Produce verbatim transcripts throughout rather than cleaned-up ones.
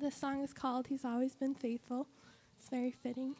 the song is called He's Always Been Faithful. It's very fitting.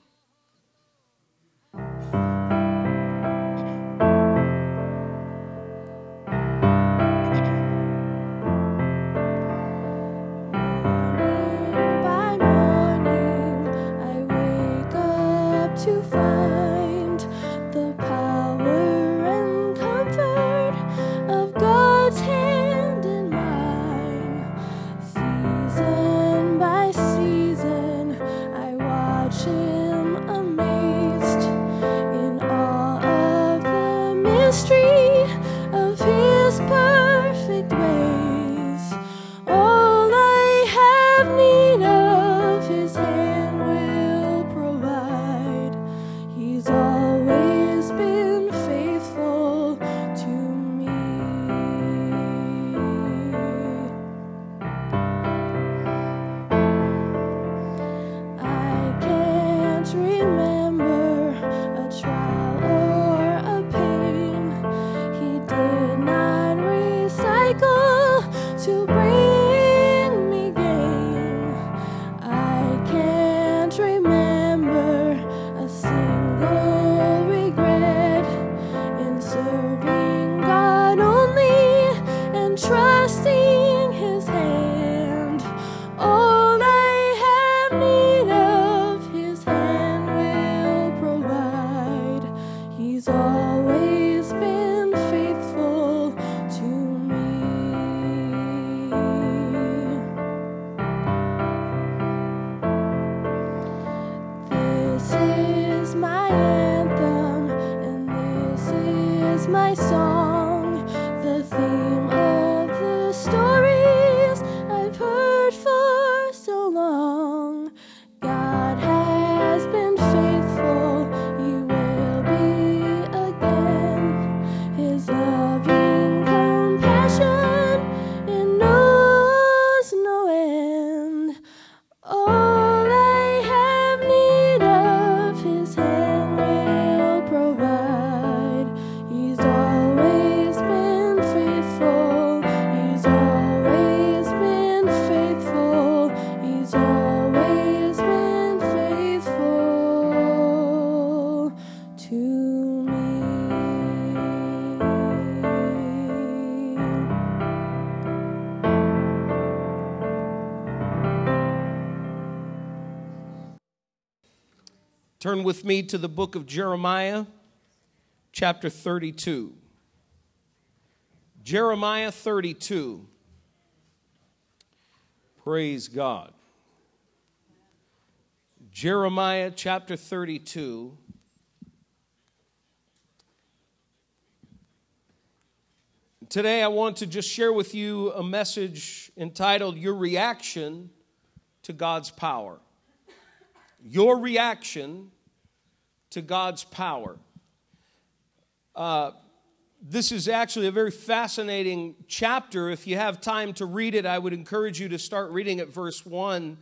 Turn with me to the book of Jeremiah, chapter thirty-two. Jeremiah thirty-two. Praise God. Jeremiah chapter thirty-two. Today I want to just share with you a message entitled, Your Reaction to God's Power. Your reaction to God's power. Uh, this is actually a very fascinating chapter. If you have time to read it, I would encourage you to start reading at verse one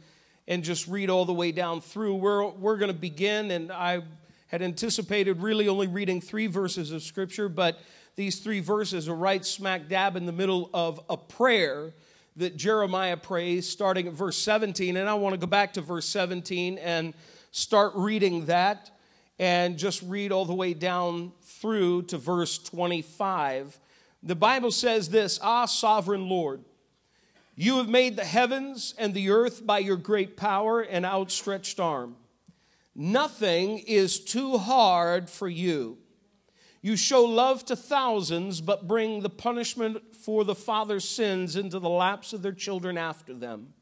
and just read all the way down through. We're, we're going to begin, and I had anticipated really only reading three verses of Scripture, but these three verses are right smack dab in the middle of a prayer that Jeremiah prays, starting at verse seventeen. And I want to go back to verse seventeen and start reading that, and just read all the way down through to verse twenty-five. The Bible says this: Ah, sovereign Lord, you have made the heavens and the earth by your great power and outstretched arm. Nothing is too hard for you. You show love to thousands, but bring the punishment for the father's sins into the laps of their children after them.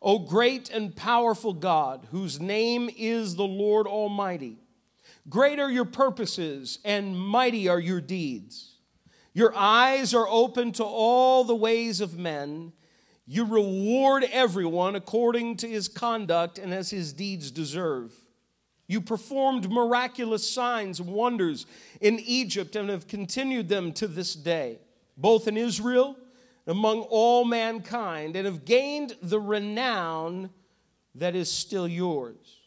O great and powerful God, whose name is the Lord Almighty, great are your purposes and mighty are your deeds. Your eyes are open to all the ways of men. You reward everyone according to his conduct and as his deeds deserve. You performed miraculous signs and wonders in Egypt and have continued them to this day, both in Israel and among all mankind, and have gained the renown that is still yours.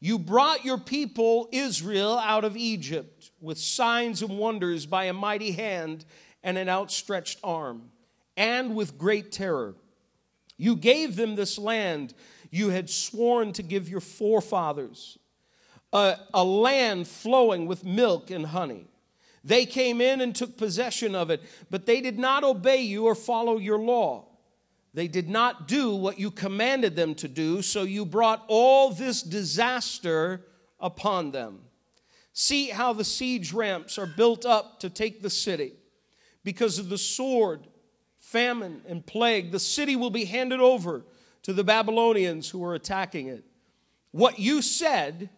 You brought your people Israel out of Egypt with signs and wonders by a mighty hand and an outstretched arm, and with great terror. You gave them this land you had sworn to give your forefathers, a, a land flowing with milk and honey. They came in and took possession of it, but they did not obey you or follow your law. They did not do what you commanded them to do, so you brought all this disaster upon them. See how the siege ramps are built up to take the city. Because of the sword, famine, and plague, the city will be handed over to the Babylonians who are attacking it. What you said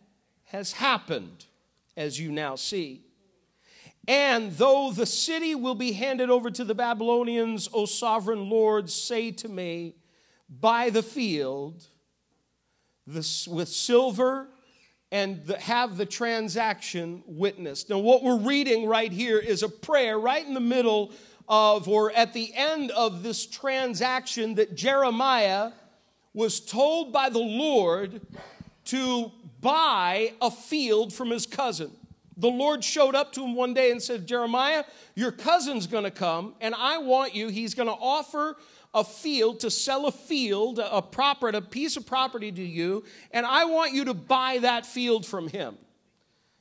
has happened, as you now see. And though the city will be handed over to the Babylonians, O sovereign Lord, say to me, buy the field with silver and have the transaction witnessed. Now, what we're reading right here is a prayer right in the middle of, or at the end of, this transaction that Jeremiah was told by the Lord to buy a field from his cousin. The Lord showed up to him one day and said, Jeremiah, your cousin's going to come, and I want you, he's going to offer a field, to sell a field, a property, a piece of property to you, and I want you to buy that field from him.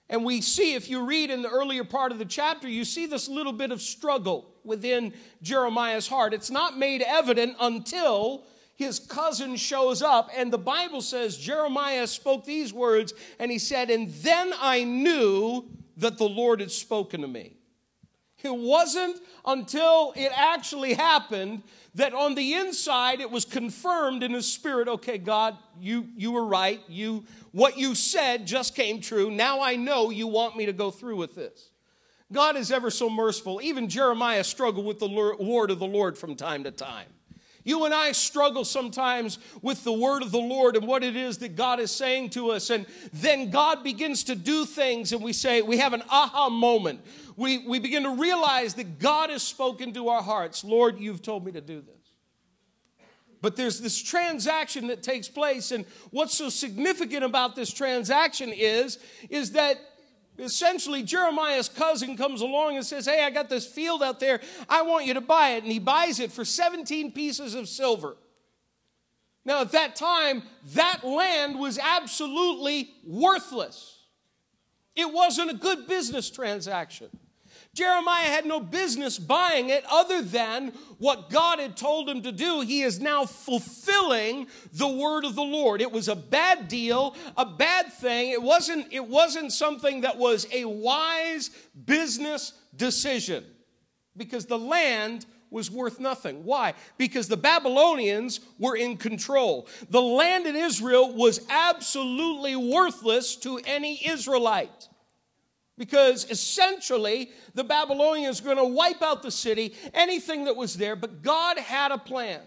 And we see, if you read in the earlier part of the chapter, you see this little bit of struggle within Jeremiah's heart. It's not made evident until his cousin shows up, and the Bible says Jeremiah spoke these words, and he said, and then I knew that the Lord had spoken to me. It wasn't until it actually happened that on the inside it was confirmed in his spirit, okay, God, you, you were right. You, what you said just came true. Now I know you want me to go through with this. God is ever so merciful. Even Jeremiah struggled with the word of the Lord from time to time. You and I struggle sometimes with the word of the Lord and what it is that God is saying to us. And then God begins to do things, and we say, we have an aha moment. We, we begin to realize that God has spoken to our hearts. Lord, you've told me to do this. But there's this transaction that takes place. And what's so significant about this transaction is, is that essentially, Jeremiah's cousin comes along and says, hey, I got this field out there. I want you to buy it. And he buys it for seventeen pieces of silver. Now, at that time, that land was absolutely worthless. It wasn't a good business transaction. Jeremiah had no business buying it other than what God had told him to do. He is now fulfilling the word of the Lord. It was a bad deal, a bad thing. It wasn't, it wasn't something that was a wise business decision, because the land was worth nothing. Why? Because the Babylonians were in control. The land in Israel was absolutely worthless to any Israelite. Because essentially, the Babylonians were going to wipe out the city, anything that was there. But God had a plan.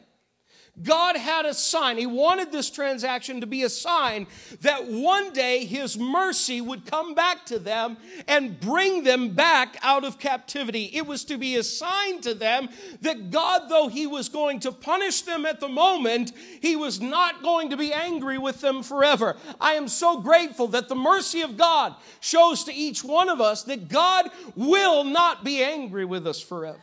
God had a sign. He wanted this transaction to be a sign that one day his mercy would come back to them and bring them back out of captivity. It was to be a sign to them that God, though he was going to punish them at the moment, he was not going to be angry with them forever. I am so grateful that the mercy of God shows to each one of us that God will not be angry with us forever.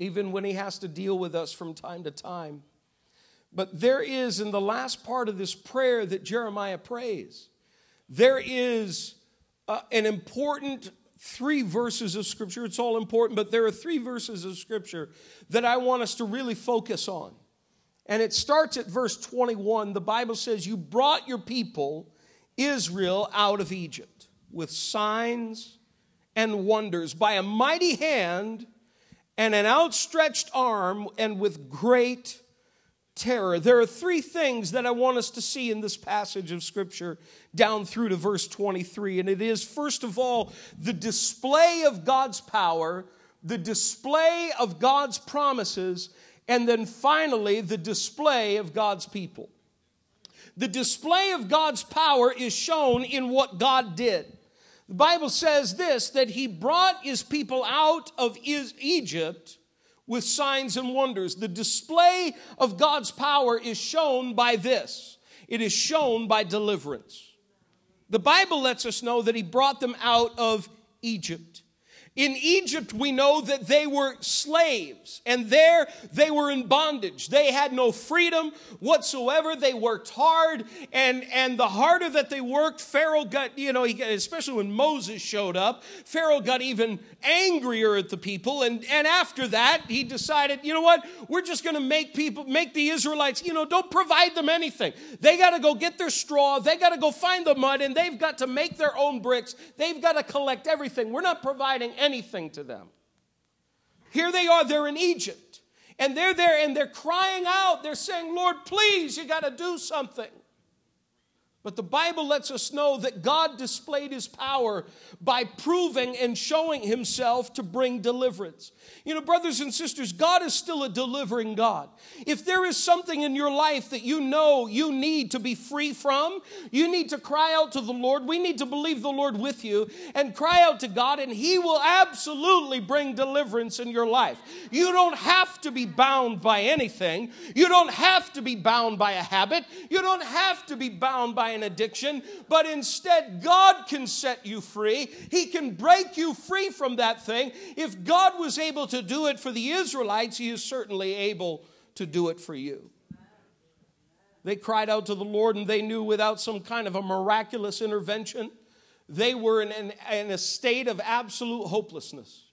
Even when he has to deal with us from time to time. But there is, in the last part of this prayer that Jeremiah prays, there is uh, an important three verses of Scripture. It's all important, but there are three verses of Scripture that I want us to really focus on. And it starts at verse twenty-one. The Bible says, you brought your people, Israel, out of Egypt with signs and wonders, by a mighty hand and an outstretched arm, and with great terror. There are three things that I want us to see in this passage of Scripture down through to verse twenty-three. And it is, first of all, the display of God's power, the display of God's promises, and then finally, the display of God's people. The display of God's power is shown in what God did. The Bible says this, that he brought his people out of Egypt with signs and wonders. The display of God's power is shown by this. It is shown by deliverance. The Bible lets us know that he brought them out of Egypt. In Egypt, we know that they were slaves, and there they were in bondage. They had no freedom whatsoever. They worked hard, and, and the harder that they worked, Pharaoh got, you know, he, especially when Moses showed up, Pharaoh got even angrier at the people, and, and after that, he decided, you know what, we're just going to make people, make the Israelites, you know, don't provide them anything. They got to go get their straw, they got to go find the mud, and they've got to make their own bricks, they've got to collect everything. We're not providing anything to them. Here they are, they're in Egypt, and they're there, and they're crying out, they're saying, Lord, please, you got to do something. But the Bible lets us know that God displayed his power by proving and showing himself to bring deliverance. You know, brothers and sisters, God is still a delivering God. If there is something in your life that you know you need to be free from, you need to cry out to the Lord. We need to believe the Lord with you and cry out to God, and he will absolutely bring deliverance in your life. You don't have to be bound by anything. You don't have to be bound by a habit. You don't have to be bound by an addiction, but instead God can set you free. He can break you free from that thing. If God was able to do it for the Israelites, he is certainly able to do it for you. They cried out to the Lord, and they knew without some kind of a miraculous intervention, they were in, an, in a state of absolute hopelessness.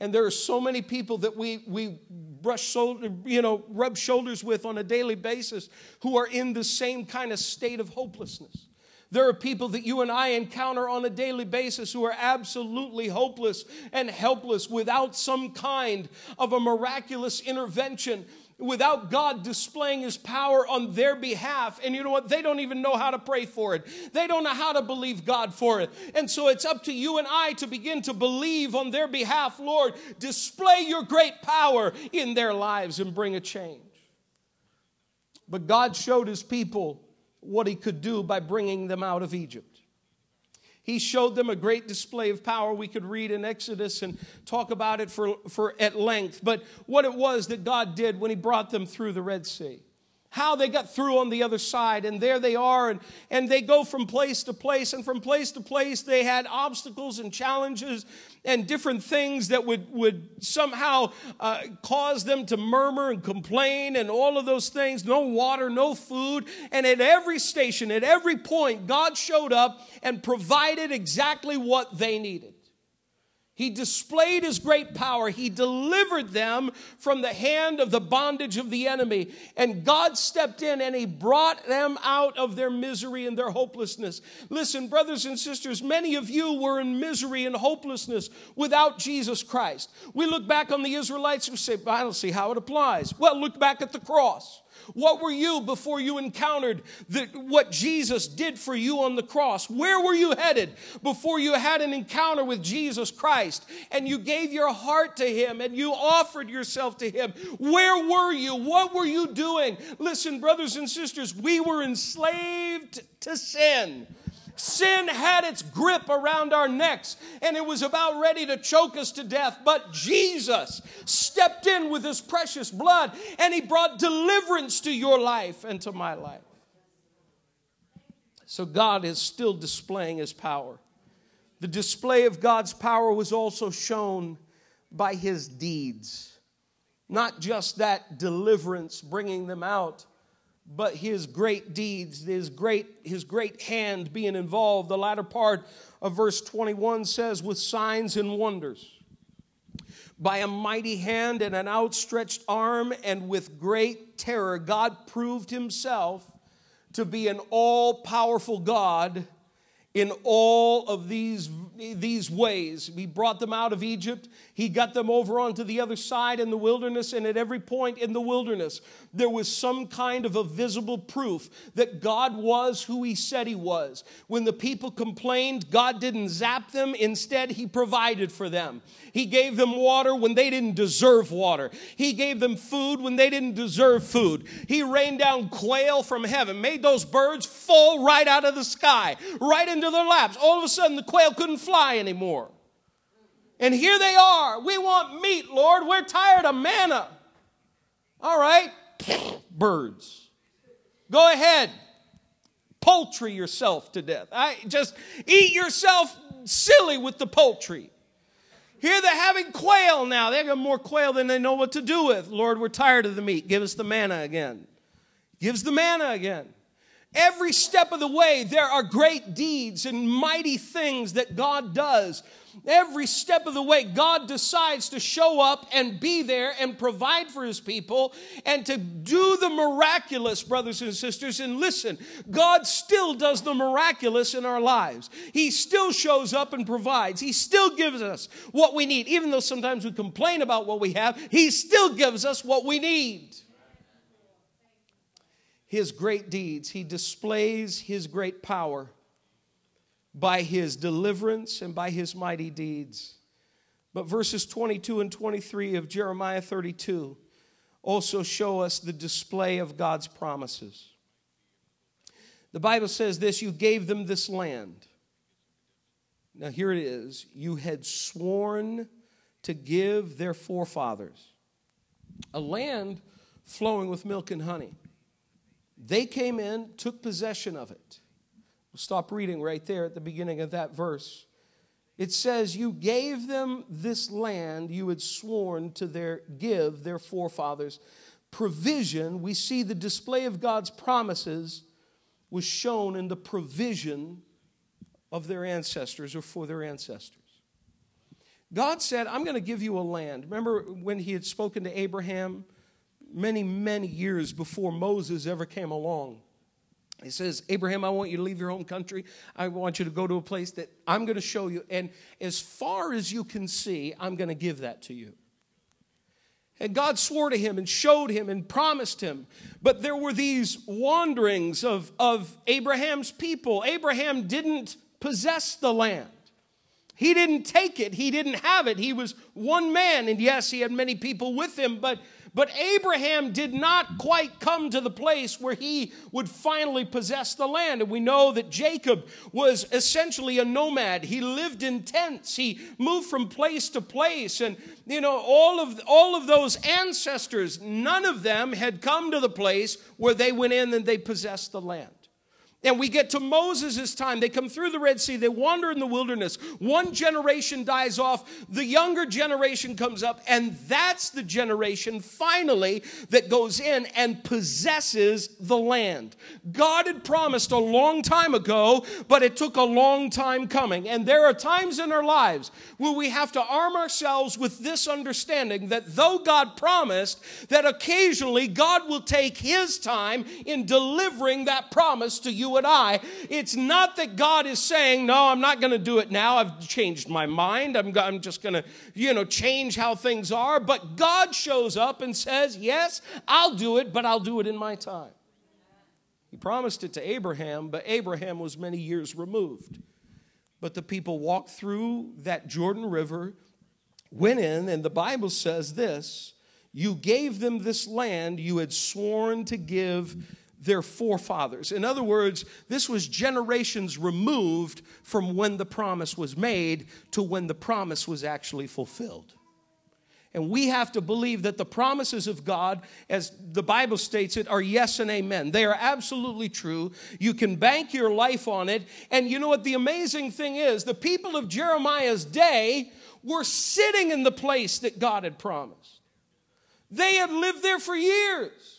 And there are so many people that we, we brush shoulder, you know, rub shoulders with on a daily basis who are in the same kind of state of hopelessness. There are people that you and I encounter on a daily basis who are absolutely hopeless and helpless without some kind of a miraculous intervention, without God displaying his power on their behalf. And you know what? They don't even know how to pray for it. They don't know how to believe God for it. And so it's up to you and I to begin to believe on their behalf. Lord, display your great power in their lives and bring a change. But God showed his people what he could do by bringing them out of Egypt. He showed them a great display of power. We could read in Exodus and talk about it for, for at length. But what it was that God did when he brought them through the Red Sea. How they got through on the other side. And there they are. And, and they go from place to place. And from place to place they had obstacles and challenges and different things that would, would somehow uh, cause them to murmur and complain and all of those things. No water, no food. And at every station, at every point, God showed up and provided exactly what they needed. He displayed his great power. He delivered them from the hand of the bondage of the enemy. And God stepped in and he brought them out of their misery and their hopelessness. Listen, brothers and sisters, many of you were in misery and hopelessness without Jesus Christ. We look back on the Israelites and say, I don't see how it applies. Well, look back at the cross. What were you before you encountered the, what Jesus did for you on the cross? Where were you headed before you had an encounter with Jesus Christ and you gave your heart to him and you offered yourself to him? Where were you? What were you doing? Listen, brothers and sisters, we were enslaved to sin. Sin had its grip around our necks, and it was about ready to choke us to death. But Jesus stepped in with his precious blood, and he brought deliverance to your life and to my life. So God is still displaying his power. The display of God's power was also shown by his deeds. Not just that deliverance, bringing them out, but his great deeds, his great, his great hand being involved. The latter part of verse twenty-one says, with signs and wonders, by a mighty hand and an outstretched arm and with great terror, God proved himself to be an all-powerful God in all of these, these ways. He brought them out of Egypt. He got them over onto the other side in the wilderness. And at every point in the wilderness, there was some kind of a visible proof that God was who he said he was. When the people complained, God didn't zap them. Instead, he provided for them. He gave them water when they didn't deserve water. He gave them food when they didn't deserve food. He rained down quail from heaven, made those birds fall right out of the sky, right into their laps. All of a sudden the quail couldn't fly anymore. And here they are. We want meat, Lord. We're tired of manna. All right. Birds. Go ahead. Poultry yourself to death. I just eat yourself silly with the poultry. Here they're having quail now. They have more quail than they know what to do with. Lord, we're tired of the meat. Give us the manna again. Gives the manna again. Every step of the way, there are great deeds and mighty things that God does. Every step of the way, God decides to show up and be there and provide for his people and to do the miraculous, brothers and sisters. And listen, God still does the miraculous in our lives. He still shows up and provides. He still gives us what we need. Even though sometimes we complain about what we have, he still gives us what we need. His great deeds, he displays his great power by his deliverance and by his mighty deeds. But verses twenty-two and twenty-three of Jeremiah thirty-two also show us the display of God's promises. The Bible says this, you gave them this land. Now here it is. You had sworn to give their forefathers a land flowing with milk and honey. They came in, took possession of it. We'll stop reading right there at the beginning of that verse. It says, you gave them this land you had sworn to their give their forefathers. Provision, we see the display of God's promises was shown in the provision of their ancestors or for their ancestors. God said, I'm going to give you a land. Remember when he had spoken to Abraham? Many, many years before Moses ever came along. He says, Abraham, I want you to leave your home country. I want you to go to a place that I'm going to show you. And as far as you can see, I'm going to give that to you. And God swore to him and showed him and promised him. But there were these wanderings of, of Abraham's people. Abraham didn't possess the land. He didn't take it. He didn't have it. He was one man. And yes, he had many people with him, but But Abraham did not quite come to the place where he would finally possess the land. And we know that Jacob was essentially a nomad. He lived in tents. He moved from place to place. And, you know, all of, all of those ancestors, none of them had come to the place where they went in and they possessed the land. And we get to Moses' time. They come through the Red Sea. They wander in the wilderness. One generation dies off. The younger generation comes up. And that's the generation, finally, that goes in and possesses the land. God had promised a long time ago, but it took a long time coming. And there are times in our lives where we have to arm ourselves with this understanding that though God promised, that occasionally God will take his time in delivering that promise to you. You and I, it's not that God is saying, no, I'm not going to do it now. I've changed my mind. I'm, I'm just going to, you know, change how things are. But God shows up and says, yes, I'll do it, but I'll do it in my time. He promised it to Abraham, but Abraham was many years removed. But the people walked through that Jordan River, went in, and the Bible says this, you gave them this land you had sworn to give their forefathers. In other words, this was generations removed from when the promise was made to when the promise was actually fulfilled. And we have to believe that the promises of God, as the Bible states it, are yes and amen. They are absolutely true. You can bank your life on it. And you know what the amazing thing is? The people of Jeremiah's day were sitting in the place that God had promised. They had lived there for years.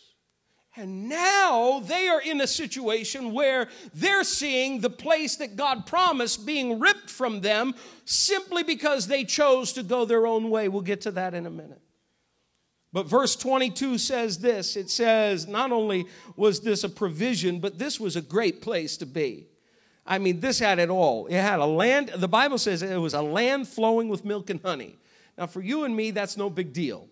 And now they are in a situation where they're seeing the place that God promised being ripped from them simply because they chose to go their own way. We'll get to that in a minute. But verse twenty-two says this. It says not only was this a provision, but this was a great place to be. I mean, this had it all. It had a land. The Bible says it was a land flowing with milk and honey. Now, for you and me, that's no big deal.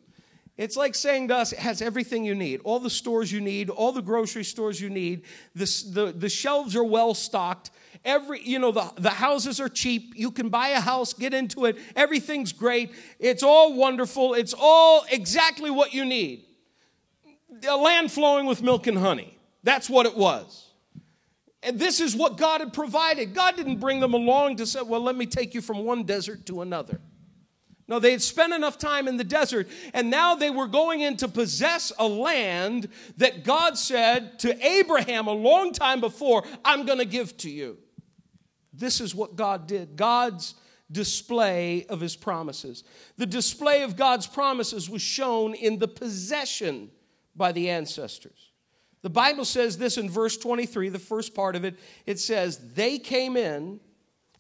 It's like saying to us, it has everything you need, all the stores you need, all the grocery stores you need. The, the, the shelves are well stocked. Every, you know, the, the houses are cheap. You can buy a house, get into it. Everything's great. It's all wonderful. It's all exactly what you need. A land flowing with milk and honey. That's what it was. And this is what God had provided. God didn't bring them along to say, well, let me take you from one desert to another. No, they had spent enough time in the desert, and now they were going in to possess a land that God said to Abraham a long time before, I'm going to give to you. This is what God did. God's display of his promises. The display of God's promises was shown in the possession by the ancestors. The Bible says this in verse twenty-three, the first part of it. It says, they came in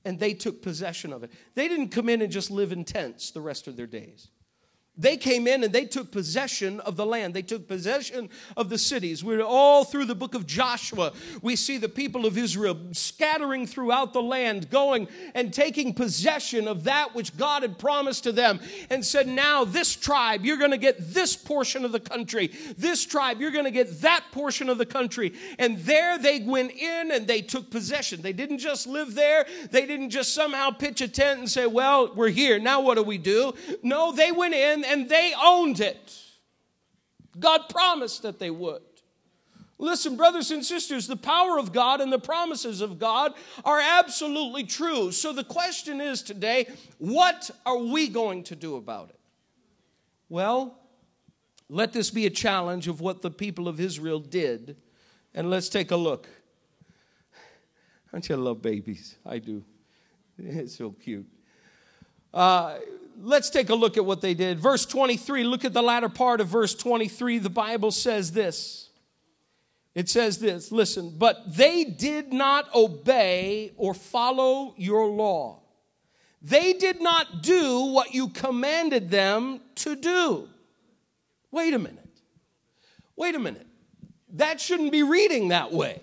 and they took possession of it. They didn't come in and just live in tents the rest of their days. They came in and they took possession of the land. They took possession of the cities. We're all through the book of Joshua. We see the people of Israel scattering throughout the land, going and taking possession of that which God had promised to them and said, now this tribe, you're going to get this portion of the country. This tribe, you're going to get that portion of the country. And there they went in and they took possession. They didn't just live there. They didn't just somehow pitch a tent and say, well, we're here. Now what do we do? No, they went in and they owned it. God promised that they would. Listen, brothers and sisters, the power of God and the promises of God are absolutely true. So the question is today, what are we going to do about it? Well, let this be a challenge of what the people of Israel did, and let's take a look. Don't you love babies? I do. It's so cute. Uh, let's take a look at what they did. Verse twenty-three, look at the latter part of verse twenty-three. The Bible says this. It says this, listen, but they did not obey or follow your law. They did not do what you commanded them to do. Wait a minute. Wait a minute. That shouldn't be reading that way.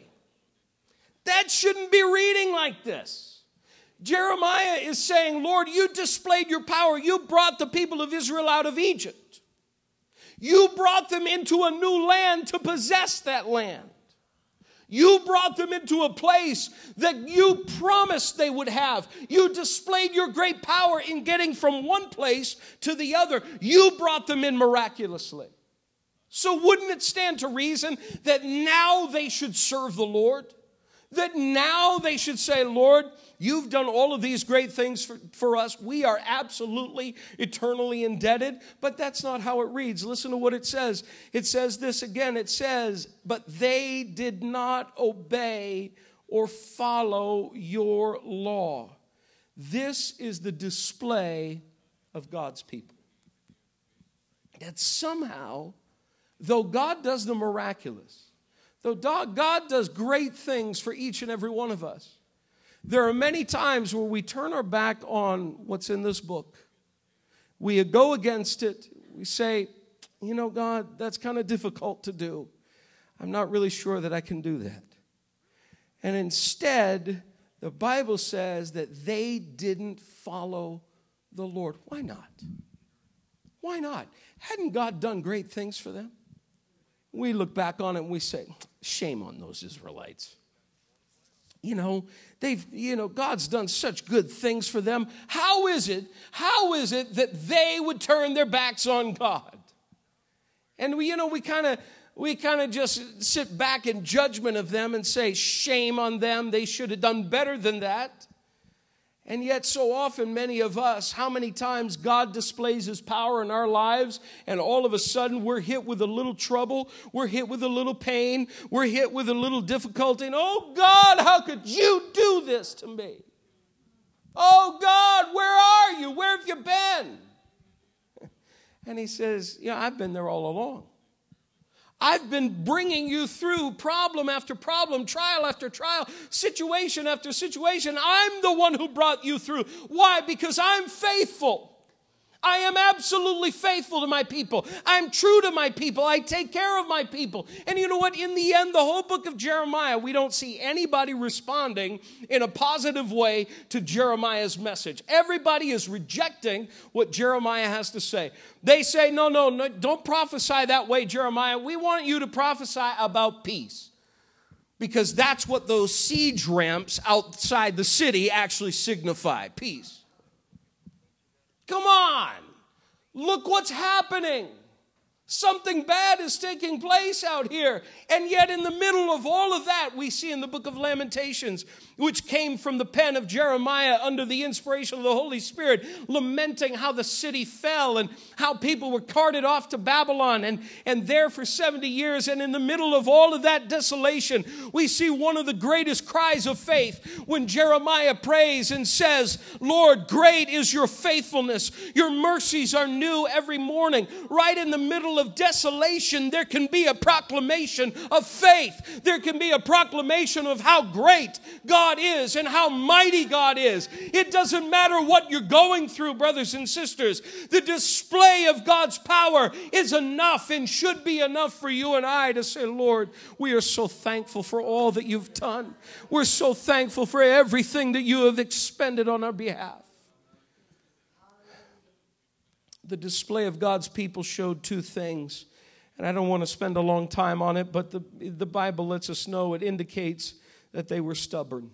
That shouldn't be reading like this. Jeremiah is saying, Lord, you displayed your power. You brought the people of Israel out of Egypt. You brought them into a new land to possess that land. You brought them into a place that you promised they would have. You displayed your great power in getting from one place to the other. You brought them in miraculously. So wouldn't it stand to reason that now they should serve the Lord? That now they should say, Lord, you've done all of these great things for, for us. We are absolutely eternally indebted. But that's not how it reads. Listen to what it says. It says this again. It says, but they did not obey or follow your law. This is the display of God's people. That somehow, though God does the miraculous, though God does great things for each and every one of us, there are many times where we turn our back on what's in this book. We go against it. We say, you know, God, that's kind of difficult to do. I'm not really sure that I can do that. And instead, the Bible says that they didn't follow the Lord. Why not? Why not? Hadn't God done great things for them? We look back on it and we say, shame on those Israelites. You know, they've, you know, God's done such good things for them. How is it, how is it that they would turn their backs on God? And we, you know, we kind of, we kind of just sit back in judgment of them and say, shame on them. They should have done better than that. And yet so often many of us, how many times God displays his power in our lives and all of a sudden we're hit with a little trouble, we're hit with a little pain, we're hit with a little difficulty. And oh God, how could you do this to me? Oh God, where are you? Where have you been? And he says, yeah, I've been there all along. I've been bringing you through problem after problem, trial after trial, situation after situation. I'm the one who brought you through. Why? Because I'm faithful. I am absolutely faithful to my people. I'm true to my people. I take care of my people. And you know what? In the end, the whole book of Jeremiah, we don't see anybody responding in a positive way to Jeremiah's message. Everybody is rejecting what Jeremiah has to say. They say, no, no, no, don't prophesy that way, Jeremiah. We want you to prophesy about peace. Because that's what those siege ramps outside the city actually signify, peace. Come on, look what's happening. Something bad is taking place out here. And yet in the middle of all of that, we see in the book of Lamentations, which came from the pen of Jeremiah under the inspiration of the Holy Spirit, lamenting how the city fell and how people were carted off to Babylon and, and there for seventy years. And in the middle of all of that desolation, we see one of the greatest cries of faith when Jeremiah prays and says, Lord, great is your faithfulness. Your mercies are new every morning. Right in the middle of desolation, there can be a proclamation of faith. There can be a proclamation of how great God is and how mighty God is. It doesn't matter what you're going through, brothers and sisters. The display of God's power is enough and should be enough for you and I to say, Lord, we are so thankful for all that you've done. We're so thankful for everything that you have expended on our behalf. The display of God's people showed two things, and I don't want to spend a long time on it, but the, the Bible lets us know it indicates that they were stubborn.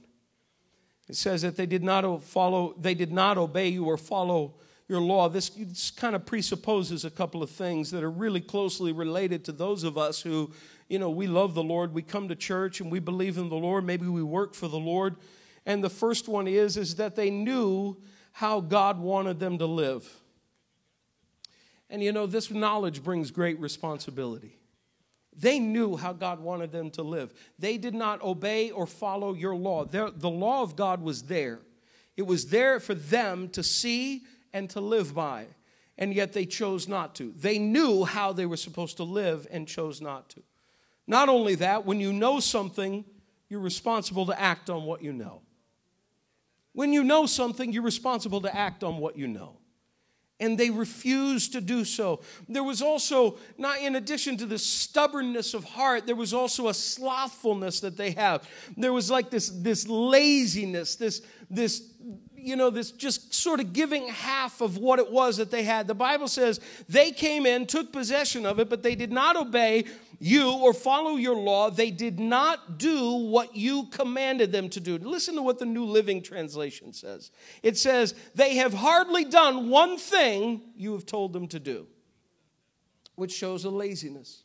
It says that they did not follow, they did not obey you or follow your law. This, this kind of presupposes a couple of things that are really closely related to those of us who, you know, we love the Lord, we come to church, and we believe in the Lord. Maybe we work for the Lord, and the first one is is that they knew how God wanted them to live. And, you know, this knowledge brings great responsibility. They knew how God wanted them to live. They did not obey or follow your law. Their, the law of God was there. It was there for them to see and to live by, and yet they chose not to. They knew how they were supposed to live and chose not to. Not only that, when you know something, you're responsible to act on what you know. When you know something, you're responsible to act on what you know. And they refused to do so. There was also, not in addition to this stubbornness of heart, there was also a slothfulness that they have. There was like this, this laziness, this, this, you know, this just sort of giving half of what it was that they had. The Bible says they came in, took possession of it, but they did not obey you or follow your law. They did not do what you commanded them to do. Listen to what the New Living Translation says. It says, they have hardly done one thing you have told them to do, which shows a laziness,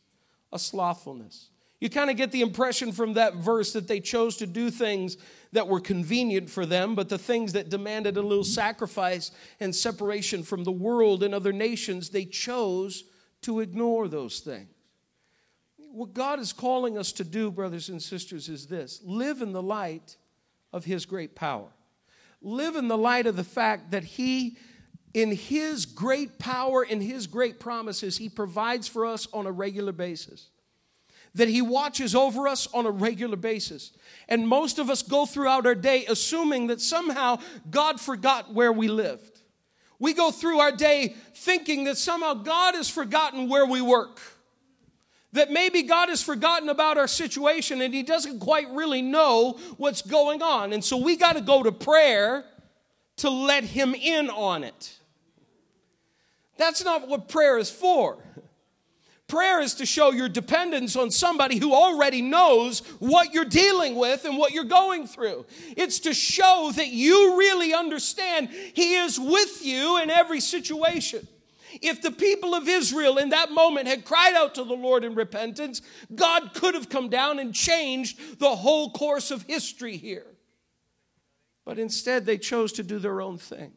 a slothfulness. You kind of get the impression from that verse that they chose to do things that were convenient for them, but the things that demanded a little sacrifice and separation from the world and other nations, they chose to ignore those things. What God is calling us to do, brothers and sisters, is this. Live in the light of his great power. Live in the light of the fact that he, in his great power, in his great promises, he provides for us on a regular basis. That he watches over us on a regular basis. And most of us go throughout our day assuming that somehow God forgot where we lived. We go through our day thinking that somehow God has forgotten where we work. That maybe God has forgotten about our situation and he doesn't quite really know what's going on. And so we got to go to prayer to let him in on it. That's not what prayer is for. Prayer is to show your dependence on somebody who already knows what you're dealing with and what you're going through. It's to show that you really understand he is with you in every situation. If the people of Israel in that moment had cried out to the Lord in repentance, God could have come down and changed the whole course of history here. But instead, they chose to do their own thing.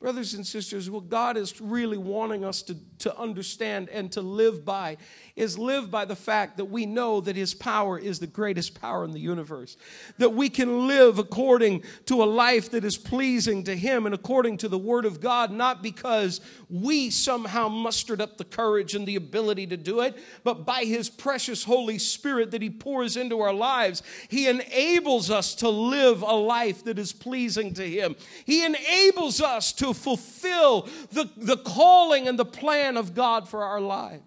Brothers and sisters, what God is really wanting us to, to understand and to live by is live by the fact that we know that his power is the greatest power in the universe. That we can live according to a life that is pleasing to him and according to the word of God, not because we somehow mustered up the courage and the ability to do it, but by his precious Holy Spirit that he pours into our lives. He enables us to live a life that is pleasing to him. He enables us to fulfill the, the calling and the plan of God for our lives.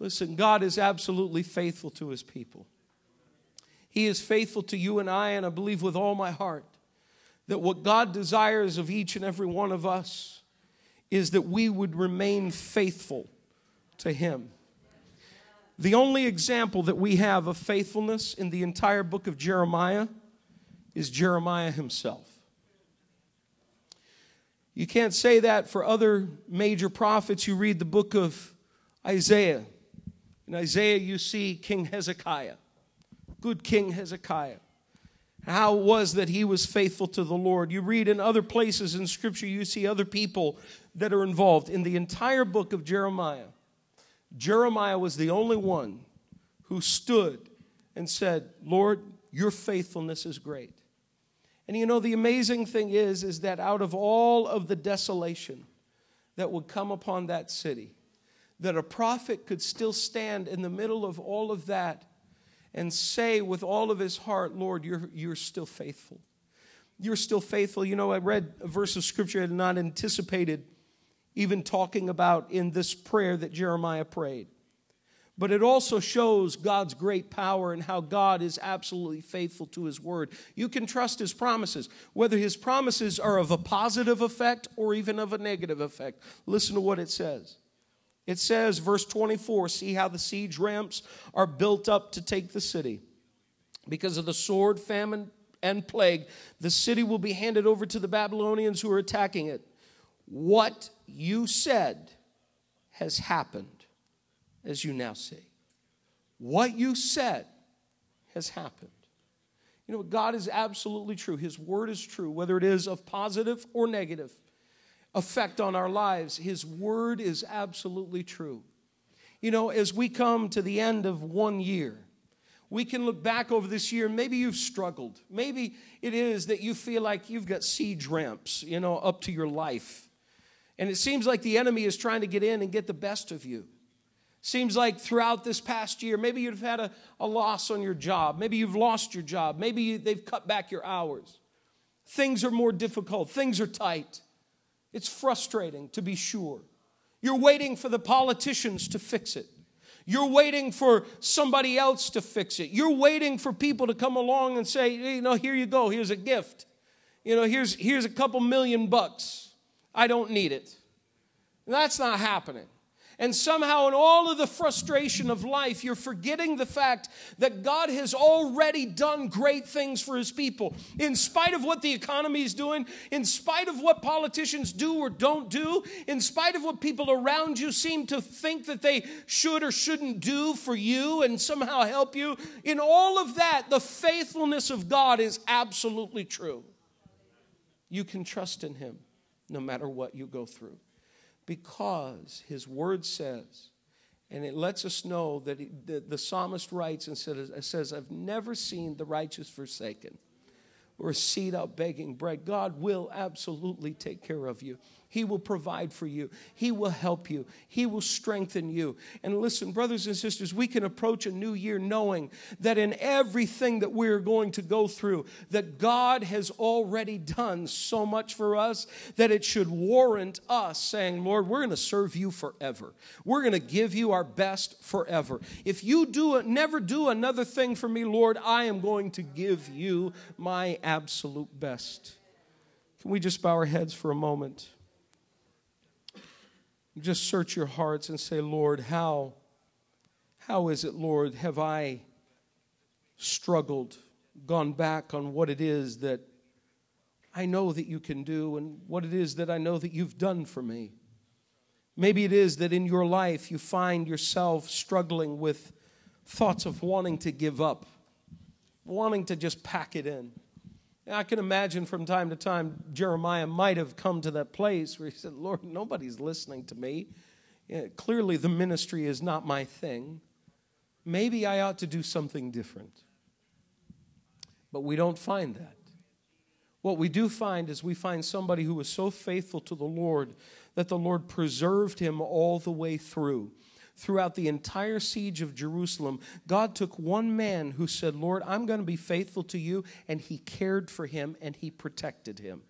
Listen, God is absolutely faithful to his people. He is faithful to you and I, and I believe with all my heart that what God desires of each and every one of us is that we would remain faithful to him. The only example that we have of faithfulness in the entire book of Jeremiah is Jeremiah himself. You can't say that for other major prophets. You read the book of Isaiah. In Isaiah, you see King Hezekiah, good King Hezekiah. How it was that he was faithful to the Lord. You read in other places in Scripture, you see other people that are involved. In the entire book of Jeremiah, Jeremiah was the only one who stood and said, Lord, your faithfulness is great. And you know, the amazing thing is, is that out of all of the desolation that would come upon that city, that a prophet could still stand in the middle of all of that and say with all of his heart, Lord, you're, you're still faithful. You're still faithful. You know, I read a verse of Scripture I had not anticipated even talking about in this prayer that Jeremiah prayed. But it also shows God's great power and how God is absolutely faithful to His Word. You can trust His promises, whether His promises are of a positive effect or even of a negative effect. Listen to what it says. It says, verse twenty-four, see how the siege ramps are built up to take the city. Because of the sword, famine, and plague, the city will be handed over to the Babylonians who are attacking it. What you said has happened, as you now see. What you said has happened. You know, God is absolutely true. His word is true, whether it is of positive or negative effect on our lives. His word is absolutely true. You know, as we come to the end of one year, we can look back over this year. Maybe you've struggled. Maybe it is that you feel like you've got siege ramps, you know, up to your life. And it seems like the enemy is trying to get in and get the best of you. Seems like throughout this past year, maybe you've had a, a loss on your job. Maybe you've lost your job. Maybe you, they've cut back your hours. Things are more difficult. Things are tight. It's frustrating, to be sure. You're waiting for the politicians to fix it. You're waiting for somebody else to fix it. You're waiting for people to come along and say, you know, here you go. Here's a gift. You know, here's, here's a couple million bucks. I don't need it. And that's not happening. And somehow in all of the frustration of life, you're forgetting the fact that God has already done great things for His people. In spite of what the economy is doing, in spite of what politicians do or don't do, in spite of what people around you seem to think that they should or shouldn't do for you and somehow help you, in all of that, the faithfulness of God is absolutely true. You can trust in Him no matter what you go through. Because His Word says, and it lets us know that he, the, the psalmist writes and says, I've never seen the righteous forsaken or a seed out begging bread. God will absolutely take care of you. He will provide for you. He will help you. He will strengthen you. And listen, brothers and sisters, we can approach a new year knowing that in everything that we're going to go through, that God has already done so much for us that it should warrant us saying, Lord, we're going to serve you forever. We're going to give you our best forever. If you do never do another thing for me, Lord, I am going to give you my absolute best. Can we just bow our heads for a moment? Just search your hearts and say, Lord, how, how is it, Lord, have I struggled, gone back on what it is that I know that you can do and what it is that I know that you've done for me? Maybe it is that in your life you find yourself struggling with thoughts of wanting to give up, wanting to just pack it in. I can imagine from time to time Jeremiah might have come to that place where he said, Lord, nobody's listening to me. Yeah, clearly the ministry is not my thing. Maybe I ought to do something different. But we don't find that. What we do find is we find somebody who was so faithful to the Lord that the Lord preserved him all the way through. Throughout the entire siege of Jerusalem, God took one man who said, Lord, I'm going to be faithful to you, and he cared for him, and he protected him.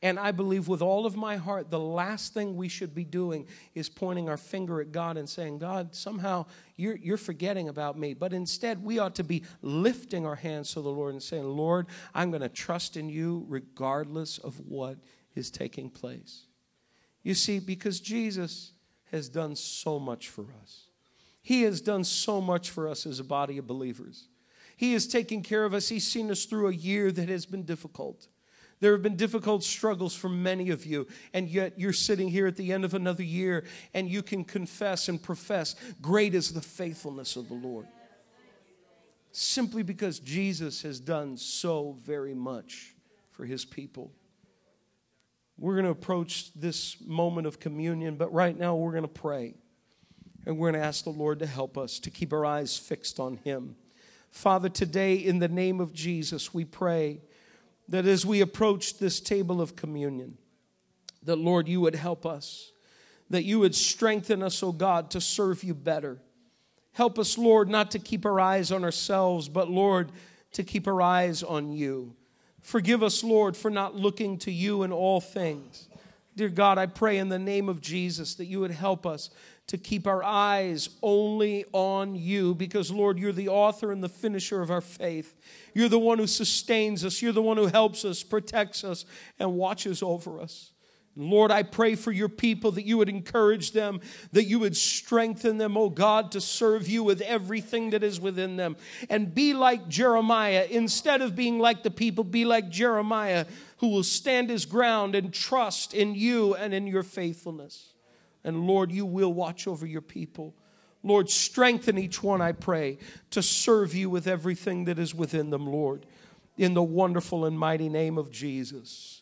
And I believe with all of my heart, the last thing we should be doing is pointing our finger at God and saying, God, somehow you're, you're forgetting about me. But instead, we ought to be lifting our hands to the Lord and saying, Lord, I'm going to trust in you regardless of what is taking place. You see, because Jesus has done so much for us. He has done so much for us as a body of believers. He has taken care of us. He's seen us through a year that has been difficult. There have been difficult struggles for many of you, and yet you're sitting here at the end of another year, and you can confess and profess, great is the faithfulness of the Lord. Simply because Jesus has done so very much for his people. We're going to approach this moment of communion, but right now we're going to pray. And we're going to ask the Lord to help us to keep our eyes fixed on him. Father, today in the name of Jesus, we pray that as we approach this table of communion, that, Lord, you would help us, that you would strengthen us, oh God, to serve you better. Help us, Lord, not to keep our eyes on ourselves, but, Lord, to keep our eyes on you. Forgive us, Lord, for not looking to you in all things. Dear God, I pray in the name of Jesus that you would help us to keep our eyes only on you because, Lord, you're the author and the finisher of our faith. You're the one who sustains us. You're the one who helps us, protects us, and watches over us. Lord, I pray for your people that you would encourage them, that you would strengthen them, oh God, to serve you with everything that is within them. And be like Jeremiah. Instead of being like the people, be like Jeremiah, who will stand his ground and trust in you and in your faithfulness. And Lord, you will watch over your people. Lord, strengthen each one, I pray, to serve you with everything that is within them, Lord, in the wonderful and mighty name of Jesus.